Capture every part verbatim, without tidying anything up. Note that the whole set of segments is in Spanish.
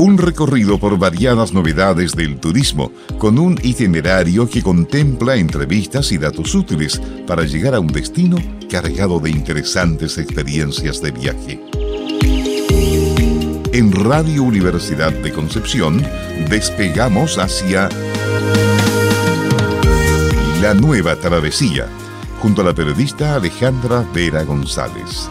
Un recorrido por variadas novedades del turismo, con un itinerario que contempla entrevistas y datos útiles para llegar a un destino cargado de interesantes experiencias de viaje. En Radio Universidad de Concepción, despegamos hacia La Nueva Travesía, junto a la periodista Alejandra Vera González.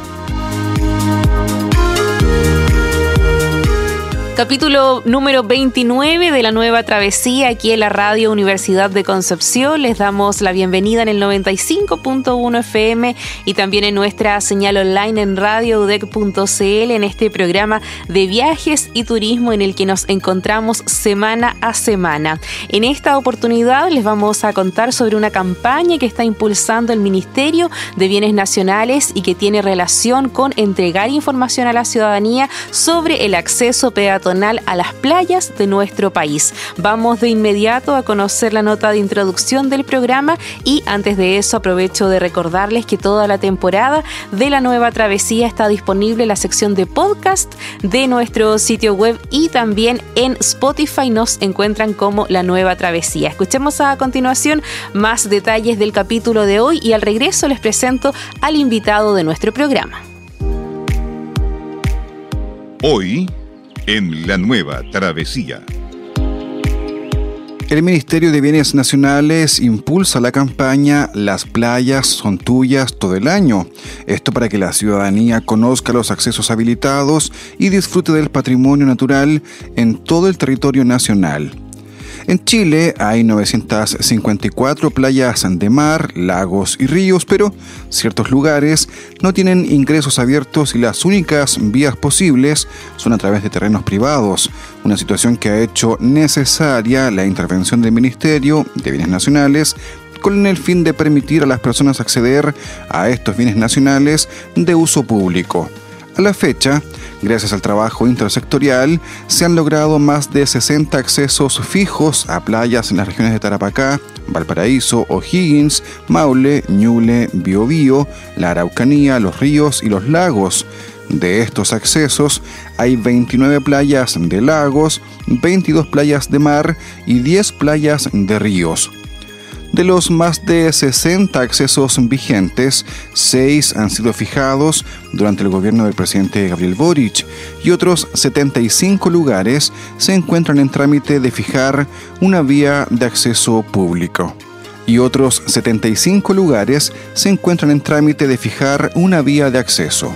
Capítulo número veintinueve de La Nueva Travesía, aquí en la Radio Universidad de Concepción. Les damos la bienvenida en el noventa y cinco punto uno F M y también en nuestra señal online en radio udec punto c l, en este programa de viajes y turismo en el que nos encontramos semana a semana. En esta oportunidad les vamos a contar sobre una campaña que está impulsando el Ministerio de Bienes Nacionales y que tiene relación con entregar información a la ciudadanía sobre el acceso peatonal a las playas de nuestro país. Vamos de inmediato a conocer la nota de introducción del programa y antes de eso aprovecho de recordarles que toda la temporada de La Nueva Travesía está disponible en la sección de podcast de nuestro sitio web y también en Spotify nos encuentran como La Nueva Travesía. Escuchemos a continuación más detalles del capítulo de hoy y al regreso les presento al invitado de nuestro programa. Hoy en La Nueva Travesía. El Ministerio de Bienes Nacionales impulsa la campaña Las playas son tuyas todo el año. Esto para que la ciudadanía conozca los accesos habilitados y disfrute del patrimonio natural en todo el territorio nacional. En Chile hay novecientas cincuenta y cuatro playas de mar, lagos y ríos, pero ciertos lugares no tienen ingresos abiertos y las únicas vías posibles son a través de terrenos privados, una situación que ha hecho necesaria la intervención del Ministerio de Bienes Nacionales con el fin de permitir a las personas acceder a estos bienes nacionales de uso público. A la fecha, gracias al trabajo intersectorial, se han logrado más de sesenta accesos fijos a playas en las regiones de Tarapacá, Valparaíso, O'Higgins, Maule, Ñuble, Biobío, la Araucanía, los ríos y los lagos. De estos accesos, hay veintinueve playas de lagos, veintidós playas de mar y diez playas de ríos. De los más de sesenta accesos vigentes, seis han sido fijados durante el gobierno del presidente Gabriel Boric y otros setenta y cinco lugares se encuentran en trámite de fijar una vía de acceso público. Y otros setenta y cinco lugares se encuentran en trámite de fijar una vía de acceso.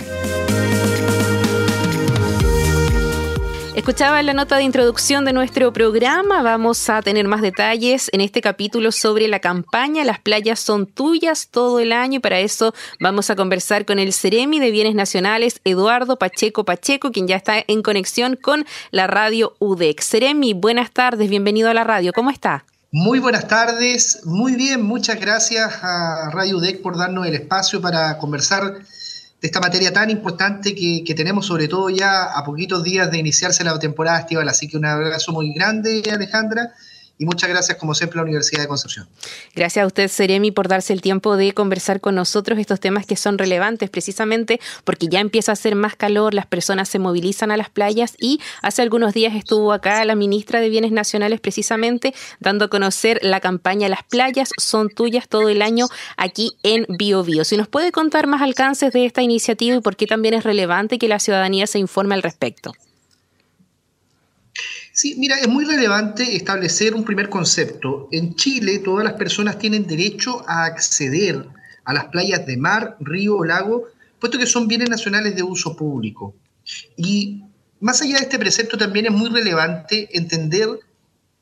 Escuchaba la nota de introducción de nuestro programa. Vamos a tener más detalles en este capítulo sobre la campaña Las playas son tuyas todo el año, y para eso vamos a conversar con el Ceremi de Bienes Nacionales, Eduardo Pacheco Pacheco, quien ya está en conexión con la Radio U D E C. Ceremi, buenas tardes, bienvenido a la radio, ¿cómo está? Muy buenas tardes, muy bien, muchas gracias a Radio U D E C por darnos el espacio para conversar de esta materia tan importante que, que tenemos, sobre todo ya a poquitos días de iniciarse la temporada estival. Así que un abrazo muy grande, Alejandra, y muchas gracias, como siempre, a la Universidad de Concepción. Gracias a usted, Ceremi, por darse el tiempo de conversar con nosotros estos temas que son relevantes, precisamente porque ya empieza a hacer más calor, las personas se movilizan a las playas, y hace algunos días estuvo acá la ministra de Bienes Nacionales, precisamente, dando a conocer la campaña Las playas son tuyas todo el año aquí en Biobío. Si nos puede contar más alcances de esta iniciativa y por qué también es relevante que la ciudadanía se informe al respecto. Sí, mira, es muy relevante establecer un primer concepto. En Chile, todas las personas tienen derecho a acceder a las playas de mar, río o lago, puesto que son bienes nacionales de uso público. Y más allá de este precepto, también es muy relevante entender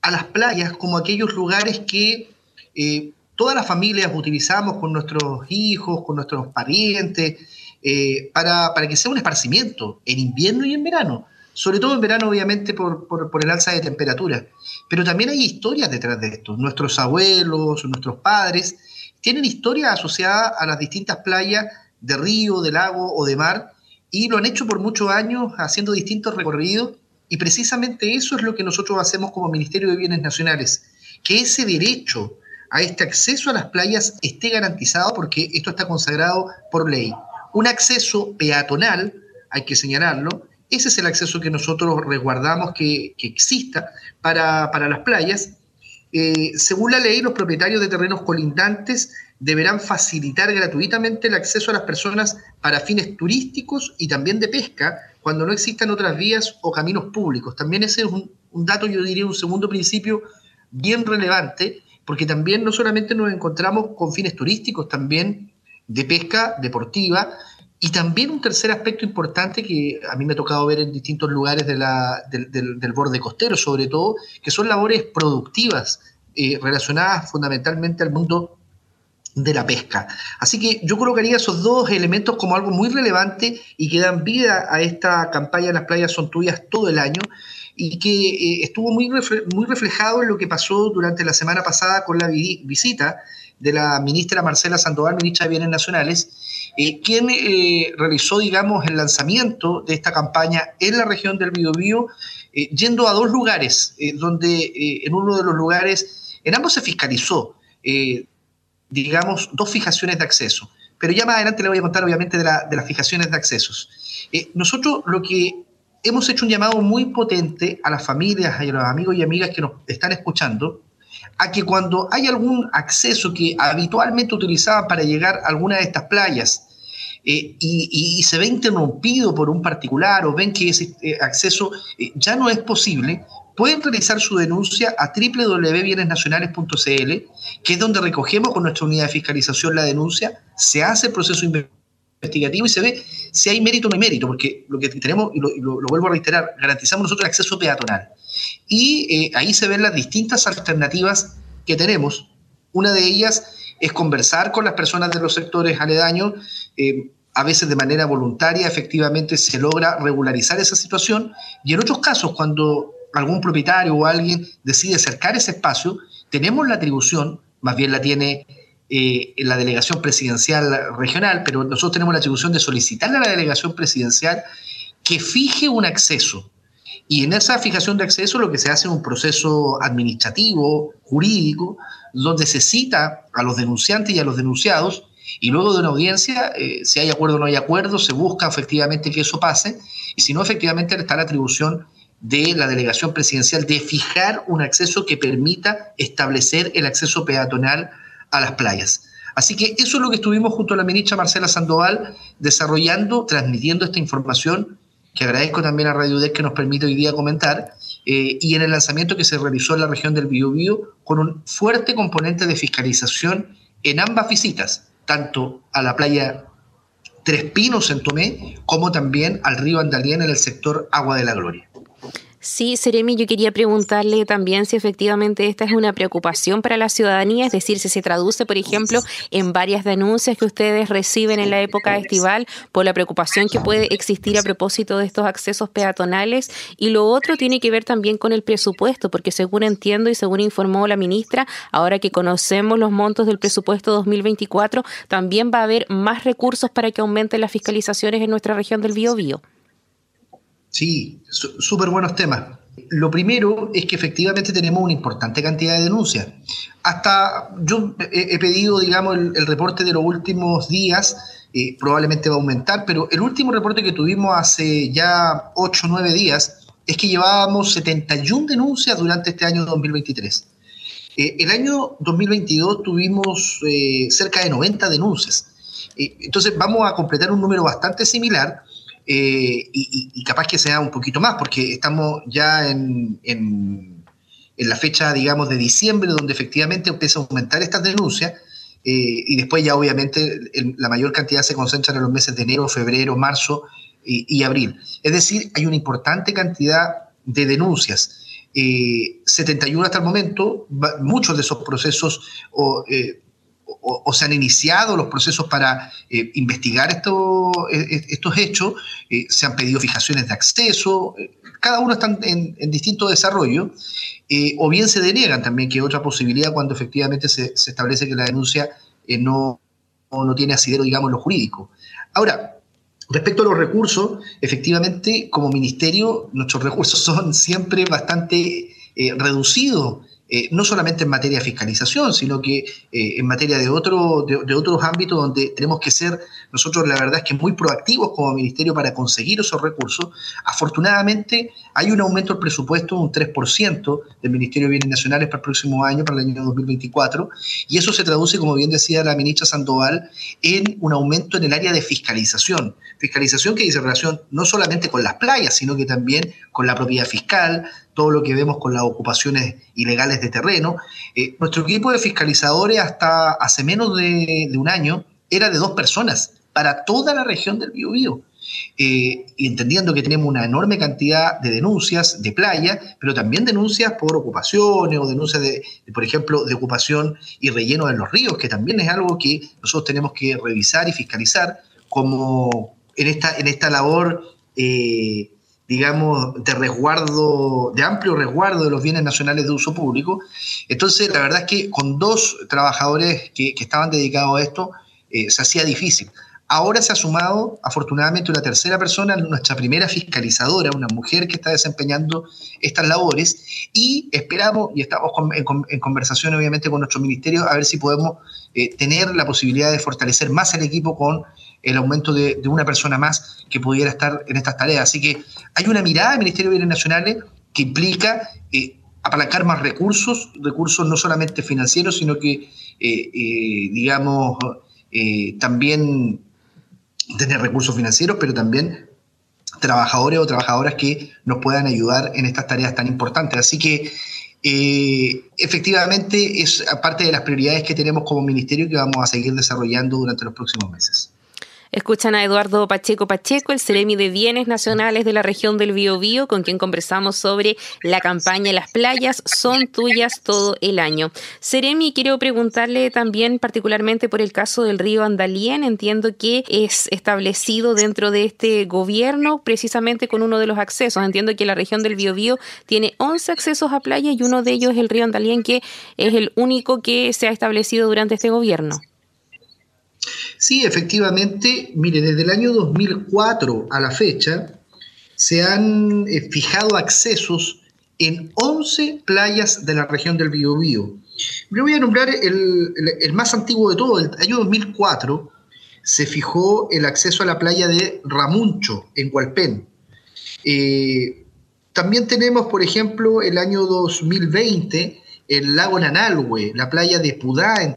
a las playas como aquellos lugares que eh, todas las familias utilizamos con nuestros hijos, con nuestros parientes, eh, para, para que sea un esparcimiento en invierno y en verano. Sobre todo en verano, obviamente, por, por, por el alza de temperatura. Pero también hay historias detrás de esto. Nuestros abuelos, nuestros padres, tienen historias asociadas a las distintas playas de río, de lago o de mar, y lo han hecho por muchos años haciendo distintos recorridos, y precisamente eso es lo que nosotros hacemos como Ministerio de Bienes Nacionales, que ese derecho a este acceso a las playas esté garantizado, porque esto está consagrado por ley. Un acceso peatonal, hay que señalarlo, Ese es el acceso que nosotros resguardamos que, que exista para, para las playas. Eh, según la ley, los propietarios de terrenos colindantes deberán facilitar gratuitamente el acceso a las personas para fines turísticos y también de pesca cuando no existan otras vías o caminos públicos. También ese es un, un dato, yo diría, un segundo principio bien relevante, porque también no solamente nos encontramos con fines turísticos, también de pesca deportiva, y también un tercer aspecto importante que a mí me ha tocado ver en distintos lugares de la, del, del, del borde costero, sobre todo, que son labores productivas eh, relacionadas fundamentalmente al mundo de la pesca. Así que yo colocaría esos dos elementos como algo muy relevante y que dan vida a esta campaña Las Playas Son Tuyas todo el año, y que eh, estuvo muy, refle- muy reflejado en lo que pasó durante la semana pasada con la vi- visita de la ministra Marcela Sandoval, ministra de Bienes Nacionales, eh, quien eh, realizó, digamos, el lanzamiento de esta campaña en la región del Biobío, eh, yendo a dos lugares, eh, donde eh, en uno de los lugares, en ambos se fiscalizó, eh, digamos, dos fijaciones de acceso. Pero ya más adelante le voy a contar, obviamente, de, la, de las fijaciones de accesos. Eh, nosotros lo que hemos hecho un llamado muy potente a las familias, a los amigos y amigas que nos están escuchando, a que cuando hay algún acceso que habitualmente utilizaban para llegar a alguna de estas playas eh, y, y, y se ve interrumpido por un particular o ven que ese eh, acceso eh, ya no es posible, pueden realizar su denuncia a doble u doble u doble u punto bienes nacionales punto c l, que es donde recogemos con nuestra unidad de fiscalización la denuncia, se hace el proceso investigativo y se ve si hay mérito o no hay mérito, porque lo que tenemos, y lo, y lo, lo vuelvo a reiterar, garantizamos nosotros el acceso peatonal. Y eh, ahí se ven las distintas alternativas que tenemos. Una de ellas es conversar con las personas de los sectores aledaños, eh, a veces de manera voluntaria, efectivamente se logra regularizar esa situación, y en otros casos, cuando algún propietario o alguien decide cercar ese espacio, tenemos la atribución, más bien la tiene eh, la delegación presidencial regional, pero nosotros tenemos la atribución de solicitarle a la delegación presidencial que fije un acceso. Y en esa fijación de acceso lo que se hace es un proceso administrativo, jurídico, donde se cita a los denunciantes y a los denunciados, y luego de una audiencia, eh, si hay acuerdo o no hay acuerdo, se busca efectivamente que eso pase, y si no, efectivamente está la atribución de la delegación presidencial de fijar un acceso que permita establecer el acceso peatonal a las playas. Así que eso es lo que estuvimos junto a la ministra Marcela Sandoval desarrollando, transmitiendo esta información, que agradezco también a Radio U D E C que nos permite hoy día comentar, eh, y en el lanzamiento que se realizó en la región del Biobío con un fuerte componente de fiscalización en ambas visitas, tanto a la playa Tres Pinos en Tomé, como también al río Andalien en el sector Agua de la Gloria. Sí, Seremi, yo quería preguntarle también si efectivamente esta es una preocupación para la ciudadanía, es decir, si se traduce, por ejemplo, en varias denuncias que ustedes reciben en la época estival por la preocupación que puede existir a propósito de estos accesos peatonales. Y lo otro tiene que ver también con el presupuesto, porque según entiendo y según informó la ministra, ahora que conocemos los montos del presupuesto dos mil veinticuatro, también va a haber más recursos para que aumenten las fiscalizaciones en nuestra región del Biobío. Sí, súper buenos temas. Lo primero es que efectivamente tenemos una importante cantidad de denuncias. Hasta yo he pedido, digamos, el, el reporte de los últimos días, eh, probablemente va a aumentar, pero el último reporte que tuvimos hace ya ocho o nueve días es que llevábamos setenta y una denuncias durante este año dos mil veintitrés. Eh, el año dos mil veintidós tuvimos eh, cerca de noventa denuncias. Eh, entonces vamos a completar un número bastante similar. Eh, y, y capaz que sea un poquito más, porque estamos ya en, en, en la fecha, digamos, de diciembre, donde efectivamente empieza a aumentar estas denuncias, eh, y después ya obviamente el, la mayor cantidad se concentra en los meses de enero, febrero, marzo y, y abril. Es decir, hay una importante cantidad de denuncias, eh, setenta y una hasta el momento. Muchos de esos procesos o eh, O, o se han iniciado los procesos para eh, investigar esto, eh, estos hechos, eh, se han pedido fijaciones de acceso, eh, cada uno está en, en distinto desarrollo, eh, o bien se deniegan también, que es otra posibilidad cuando efectivamente se, se establece que la denuncia eh, no, no tiene asidero, digamos, en lo jurídico. Ahora, respecto a los recursos, efectivamente, como ministerio, nuestros recursos son siempre bastante eh, reducidos eh, no solamente en materia de fiscalización, sino que eh, en materia de, otro, de, de otros ámbitos donde tenemos que ser nosotros, la verdad es que muy proactivos como ministerio para conseguir esos recursos. Afortunadamente hay un aumento del presupuesto, un tres por ciento del Ministerio de Bienes Nacionales para el próximo año, para el año dos mil veinticuatro, y eso se traduce, como bien decía la ministra Sandoval, en un aumento en el área de fiscalización. Fiscalización que dice relación no solamente con las playas, sino que también con la propiedad fiscal, todo lo que vemos con las ocupaciones ilegales de terreno. Eh, nuestro equipo de fiscalizadores hasta hace menos de, de un año era de dos personas para toda la región del Biobío. Eh, y entendiendo que tenemos una enorme cantidad de denuncias de playa, pero también denuncias por ocupaciones o denuncias, de, de, por ejemplo, de ocupación y relleno en los ríos, que también es algo que nosotros tenemos que revisar y fiscalizar como en esta, en esta labor, eh, digamos, de resguardo, de amplio resguardo de los bienes nacionales de uso público. Entonces, la verdad es que con dos trabajadores que, que estaban dedicados a esto, eh, se hacía difícil. Ahora se ha sumado, afortunadamente, una tercera persona, nuestra primera fiscalizadora, una mujer que está desempeñando estas labores, y esperamos, y estamos con, en, en conversación obviamente con nuestro ministerio, a ver si podemos eh, tener la posibilidad de fortalecer más el equipo con el aumento de, de una persona más que pudiera estar en estas tareas. Así que hay una mirada del Ministerio de Bienes Nacionales que implica eh, apalancar más recursos, recursos no solamente financieros, sino que, eh, eh, digamos, eh, también tener recursos financieros, pero también trabajadores o trabajadoras que nos puedan ayudar en estas tareas tan importantes. Así que eh, efectivamente es parte de las prioridades que tenemos como ministerio y que vamos a seguir desarrollando durante los próximos meses. Escuchan a Eduardo Pacheco Pacheco, el Seremi de Bienes Nacionales de la región del Biobío, con quien conversamos sobre la campaña Las Playas Son Tuyas Todo el Año. Seremi, quiero preguntarle también particularmente por el caso del río Andalien. Entiendo que es establecido dentro de este gobierno precisamente con uno de los accesos. Entiendo que la región del Biobío tiene once accesos a playa y uno de ellos es el río Andalien, que es el único que se ha establecido durante este gobierno. Sí, efectivamente, mire, desde el año dos mil cuatro a la fecha se han eh, fijado accesos en once playas de la región del Biobío. Yo voy a nombrar el, el, el más antiguo de todo. El año dos mil cuatro se fijó el acceso a la playa de Ramuncho, en Hualpén. Eh, también tenemos, por ejemplo, el año dos mil veinte, el lago Nanalhue, la playa de Pudá, en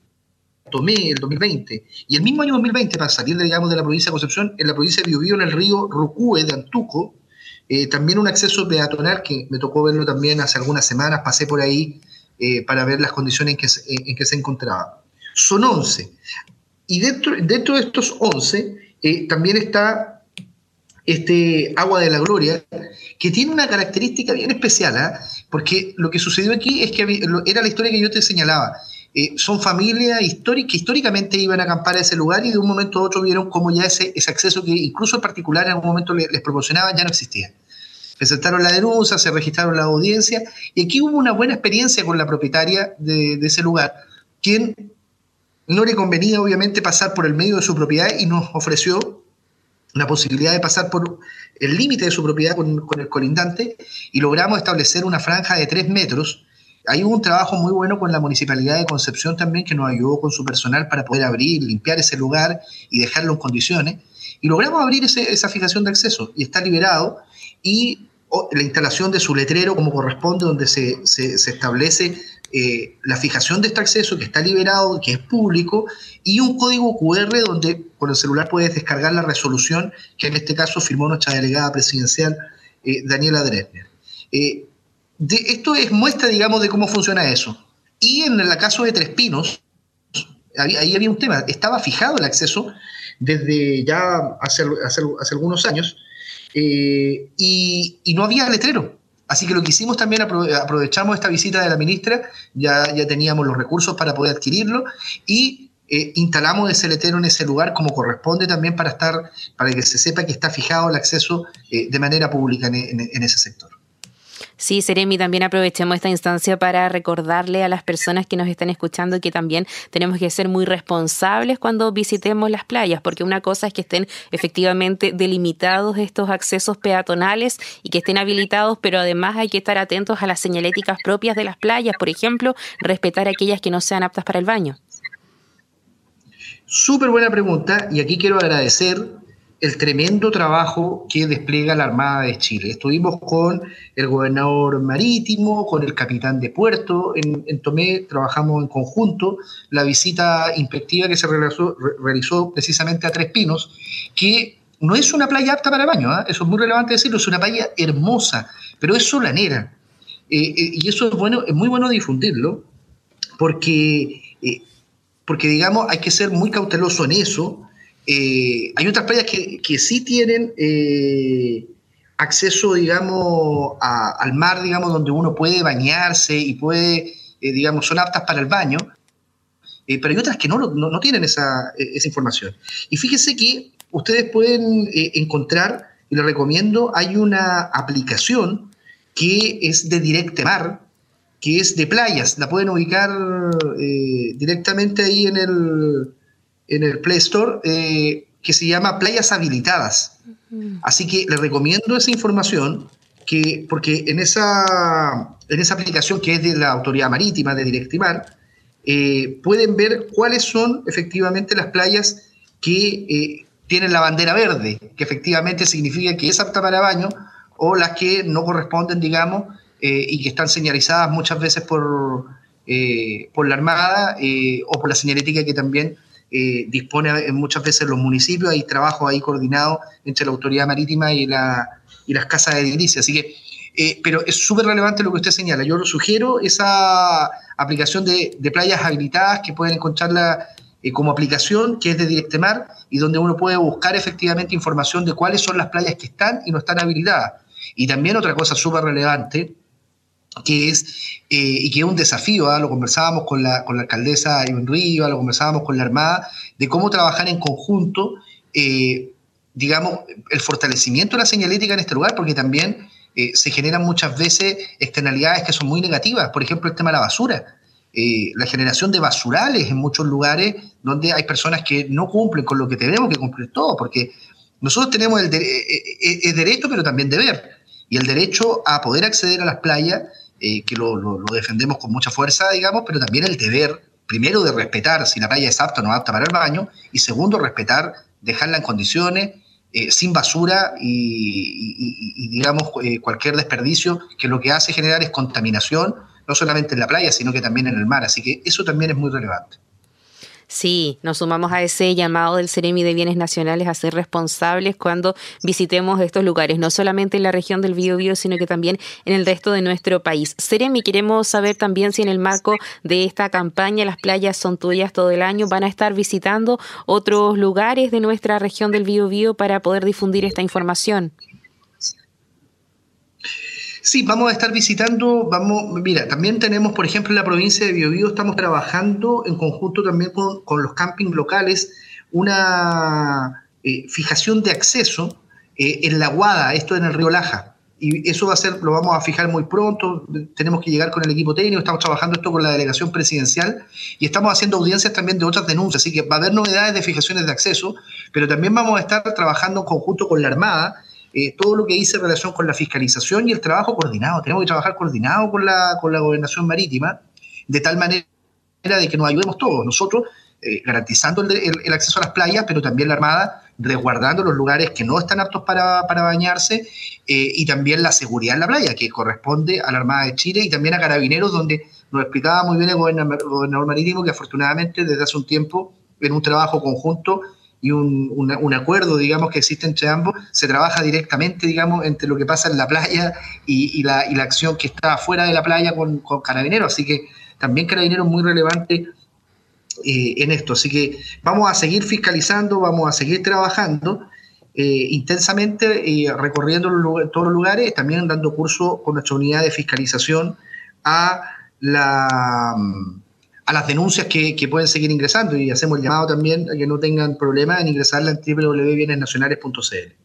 Tomé, el dos mil veinte, y el mismo año dos mil veinte, para salir, digamos, de la provincia de Concepción, en la provincia de Biobío, en el río Rucúe de Antuco, eh, también un acceso peatonal que me tocó verlo también hace algunas semanas, pasé por ahí eh, para ver las condiciones en que, se, en que se encontraba. Son once, y dentro, dentro de estos once eh, también está este Agua de la Gloria, que tiene una característica bien especial, ¿eh? Porque lo que sucedió aquí es que había, era la historia que yo te señalaba. Eh, son familias históric- que históricamente iban a acampar a ese lugar y de un momento a otro vieron cómo ya ese, ese acceso que incluso en particular en algún momento le, les proporcionaban ya no existía. Presentaron la denuncia, se registraron la audiencia y aquí hubo una buena experiencia con la propietaria de, de ese lugar, quien no le convenía obviamente pasar por el medio de su propiedad y nos ofreció la posibilidad de pasar por el límite de su propiedad con, con el colindante y logramos establecer una franja de tres metros. Hay un trabajo muy bueno con la Municipalidad de Concepción también, que nos ayudó con su personal para poder abrir, limpiar ese lugar y dejarlo en condiciones. Y logramos abrir ese, esa fijación de acceso y está liberado. Y oh, la instalación de su letrero como corresponde, donde se, se, se establece eh, la fijación de este acceso, que está liberado, que es público, y un código cu erre donde con el celular puedes descargar la resolución que en este caso firmó nuestra delegada presidencial, eh, Daniela Dresner. Eh, De, esto es muestra, digamos, de cómo funciona eso. Y en el caso de Tres Pinos, ahí, ahí había un tema. Estaba fijado el acceso desde ya hace, hace, hace algunos años eh, y, y no había letrero. Así que lo que hicimos también, apro- aprovechamos esta visita de la ministra, ya, ya teníamos los recursos para poder adquirirlo y eh, instalamos ese letrero en ese lugar como corresponde también para, estar, para que se sepa que está fijado el acceso eh, de manera pública en, en, en ese sector. Sí, Seremi, también aprovechemos esta instancia para recordarle a las personas que nos están escuchando que también tenemos que ser muy responsables cuando visitemos las playas, porque una cosa es que estén efectivamente delimitados estos accesos peatonales y que estén habilitados, pero además hay que estar atentos a las señaléticas propias de las playas, por ejemplo, respetar aquellas que no sean aptas para el baño. Súper buena pregunta, y aquí quiero agradecer el tremendo trabajo que despliega la Armada de Chile. Estuvimos con el gobernador marítimo, con el capitán de puerto, en, en Tomé trabajamos en conjunto, la visita inspectiva que se realizó, re, realizó precisamente a Tres Pinos, que no es una playa apta para baño, ¿eh? Eso es muy relevante decirlo, es una playa hermosa, pero es solanera. Eh, eh, y eso es, bueno, es muy bueno difundirlo, porque, eh, porque digamos, hay que ser muy cauteloso en eso. Eh, hay otras playas que, que sí tienen eh, acceso, digamos, a, al mar, digamos, donde uno puede bañarse y puede, eh, digamos, son aptas para el baño, eh, pero hay otras que no, no, no tienen esa, esa información. Y fíjense que ustedes pueden eh, encontrar, y les recomiendo, hay una aplicación que es de Directemar, que es de playas, la pueden ubicar eh, directamente ahí en el... en el Play Store, eh, que se llama Playas Habilitadas. Uh-huh. Así que les recomiendo esa información, que, porque en esa, en esa aplicación que es de la Autoridad Marítima, de Directemar, eh, pueden ver cuáles son efectivamente las playas que eh, tienen la bandera verde, que efectivamente significa que es apta para baño, o las que no corresponden, digamos, eh, y que están señalizadas muchas veces por, eh, por la Armada eh, o por la señalética que también Eh, dispone muchas veces los municipios. Hay trabajo ahí coordinado entre la autoridad marítima y, la, y las casas de edilicia, así que, eh, pero es súper relevante lo que usted señala. Yo lo sugiero, esa aplicación de, de playas habilitadas, que pueden encontrarla eh, como aplicación, que es de Directemar, y donde uno puede buscar efectivamente información de cuáles son las playas que están y no están habilitadas. Y también otra cosa súper relevante, que es, eh, y que es un desafío, ¿eh? Lo conversábamos con la, con la alcaldesa Iván Riva, lo conversábamos con la Armada, de cómo trabajar en conjunto, eh, digamos, el fortalecimiento de la señalética en este lugar, porque también eh, se generan muchas veces externalidades que son muy negativas, por ejemplo, el tema de la basura, eh, la generación de basurales en muchos lugares donde hay personas que no cumplen con lo que tenemos que cumplir todo, porque nosotros tenemos el, de- el derecho, pero también deber, y el derecho a poder acceder a las playas, Eh, que lo, lo, lo defendemos con mucha fuerza, digamos, pero también el deber, primero, de respetar si la playa es apta o no apta para el baño, y segundo, respetar, dejarla en condiciones, eh, sin basura y, y, y, y digamos, eh, cualquier desperdicio, que lo que hace generar es contaminación, no solamente en la playa, sino que también en el mar. Así que eso también es muy relevante. Sí, nos sumamos a ese llamado del Seremi de Bienes Nacionales a ser responsables cuando visitemos estos lugares, no solamente en la región del Biobío, sino que también en el resto de nuestro país. Seremi, queremos saber también si en el marco de esta campaña Las Playas Son Tuyas Todo el Año van a estar visitando otros lugares de nuestra región del Biobío para poder difundir esta información. Sí, vamos a estar visitando, vamos, mira, también tenemos, por ejemplo, en la provincia de Biobío, estamos trabajando en conjunto también con, con los campings locales, una eh, fijación de acceso eh, en la Guada, esto en el río Laja, y eso va a ser, lo vamos a fijar muy pronto, tenemos que llegar con el equipo técnico, estamos trabajando esto con la delegación presidencial, y estamos haciendo audiencias también de otras denuncias, así que va a haber novedades de fijaciones de acceso, pero también vamos a estar trabajando en conjunto con la Armada, Eh, todo lo que hice en relación con la fiscalización y el trabajo coordinado. Tenemos que trabajar coordinado con la, con la Gobernación Marítima, de tal manera de que nos ayudemos todos, nosotros eh, garantizando el, el, el acceso a las playas, pero también la Armada resguardando los lugares que no están aptos para, para bañarse, eh, y también la seguridad en la playa, que corresponde a la Armada de Chile y también a Carabineros, donde nos explicaba muy bien el gobernador, el gobernador marítimo que afortunadamente desde hace un tiempo, en un trabajo conjunto, y un, un, un acuerdo, digamos, que existe entre ambos, se trabaja directamente, digamos, entre lo que pasa en la playa y, y, la, y la acción que está fuera de la playa con, con Carabineros, así que también Carabineros muy relevante eh, en esto, así que vamos a seguir fiscalizando, vamos a seguir trabajando eh, intensamente, eh, recorriendo los, todos los lugares, también dando curso con nuestra unidad de fiscalización a la... a las denuncias que, que pueden seguir ingresando, y hacemos el llamado también a que no tengan problema en ingresarla en doble u doble u doble u punto bienes nacionales punto c l.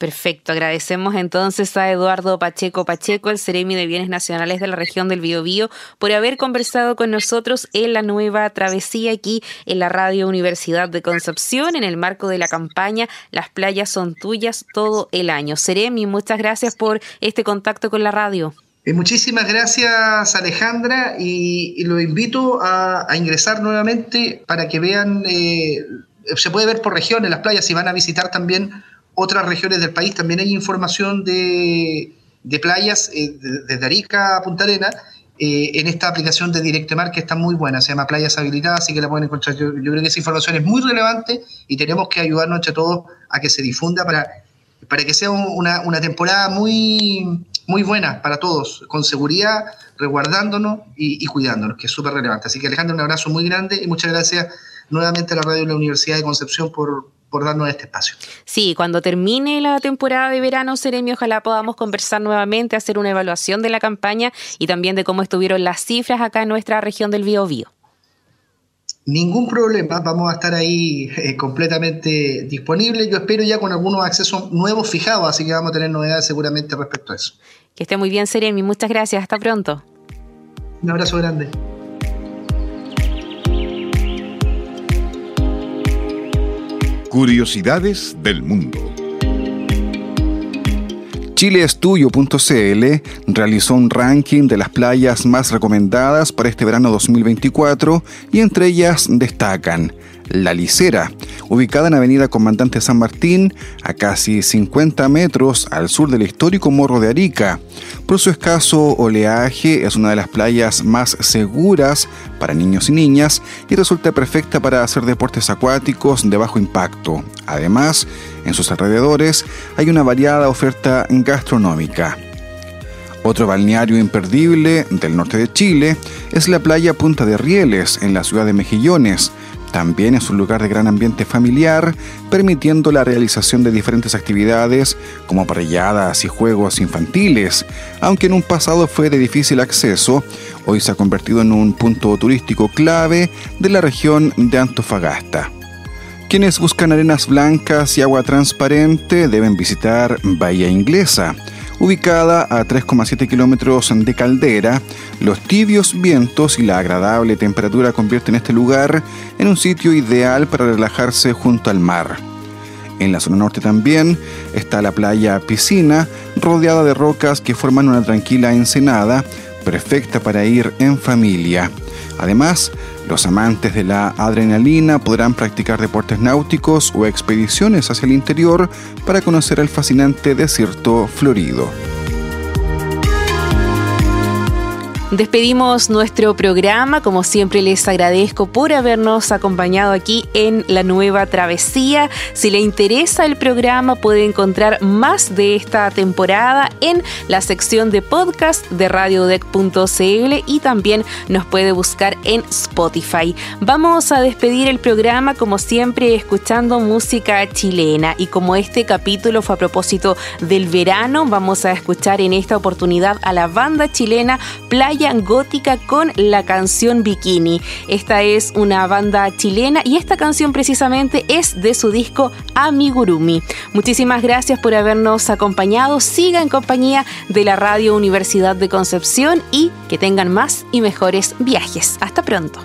Perfecto, agradecemos entonces a Eduardo Pacheco Pacheco, el Seremi de Bienes Nacionales de la región del Biobío, por haber conversado con nosotros en La Nueva Travesía aquí en la Radio Universidad de Concepción, en el marco de la campaña Las Playas Son Tuyas Todo el Año. Seremi, muchas gracias por este contacto con la radio. Eh, muchísimas gracias, Alejandra, y, y lo invito a, a ingresar nuevamente para que vean, eh, se puede ver por regiones las playas, si van a visitar también otras regiones del país, también hay información de, de playas eh, desde Arica a Punta Arenas eh, en esta aplicación de Directemar que está muy buena, se llama Playas Habilitadas, así que la pueden encontrar. Yo, yo creo que esa información es muy relevante y tenemos que ayudarnos entre todos a que se difunda para, para que sea un, una, una temporada muy, muy buena para todos, con seguridad, resguardándonos y, y cuidándonos, que es súper relevante. Así que, Alejandro, un abrazo muy grande y muchas gracias nuevamente a la Radio de la Universidad de Concepción por... por darnos este espacio. Sí, cuando termine la temporada de verano, Seremi, ojalá podamos conversar nuevamente, hacer una evaluación de la campaña y también de cómo estuvieron las cifras acá en nuestra región del Biobío. Ningún problema, vamos a estar ahí eh, completamente disponibles. Yo espero ya con algunos accesos nuevos fijados, así que vamos a tener novedades seguramente respecto a eso. Que esté muy bien, Seremi, muchas gracias, hasta pronto. Un abrazo grande. Curiosidades del mundo. Chileestuyo punto c l realizó un ranking de las playas más recomendadas para este verano dos mil veinticuatro y entre ellas destacan La Lisera, ubicada en Avenida Comandante San Martín, a casi cincuenta metros al sur del histórico Morro de Arica. Por su escaso oleaje, es una de las playas más seguras para niños y niñas y resulta perfecta para hacer deportes acuáticos de bajo impacto. Además, en sus alrededores hay una variada oferta gastronómica. Otro balneario imperdible del norte de Chile es la playa Punta de Rieles, en la ciudad de Mejillones. También es un lugar de gran ambiente familiar, permitiendo la realización de diferentes actividades como parrilladas y juegos infantiles. Aunque en un pasado fue de difícil acceso, hoy se ha convertido en un punto turístico clave de la región de Antofagasta. Quienes buscan arenas blancas y agua transparente deben visitar Bahía Inglesa. Ubicada a tres coma siete kilómetros de Caldera, los tibios vientos y la agradable temperatura convierten este lugar en un sitio ideal para relajarse junto al mar. En la zona norte también está la playa Piscina, rodeada de rocas que forman una tranquila ensenada, perfecta para ir en familia. Además, los amantes de la adrenalina podrán practicar deportes náuticos o expediciones hacia el interior para conocer el fascinante desierto florido. Despedimos nuestro programa, como siempre les agradezco por habernos acompañado aquí en La Nueva Travesía. Si le interesa el programa puede encontrar más de esta temporada en la sección de podcast de radio udec punto c l y también nos puede buscar en Spotify. Vamos a despedir el programa como siempre escuchando música chilena y como este capítulo fue a propósito del verano, vamos a escuchar en esta oportunidad a la banda chilena Play Gótica con la canción Bikini. Esta es una banda chilena y esta canción precisamente es de su disco Amigurumi. Muchísimas gracias por habernos acompañado. Siga en compañía de la Radio Universidad de Concepción y que tengan más y mejores viajes. Hasta pronto.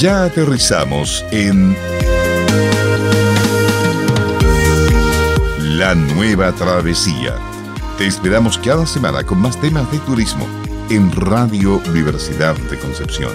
Ya aterrizamos en La Nueva Travesía. Te esperamos cada semana con más temas de turismo en Radio Universidad de Concepción.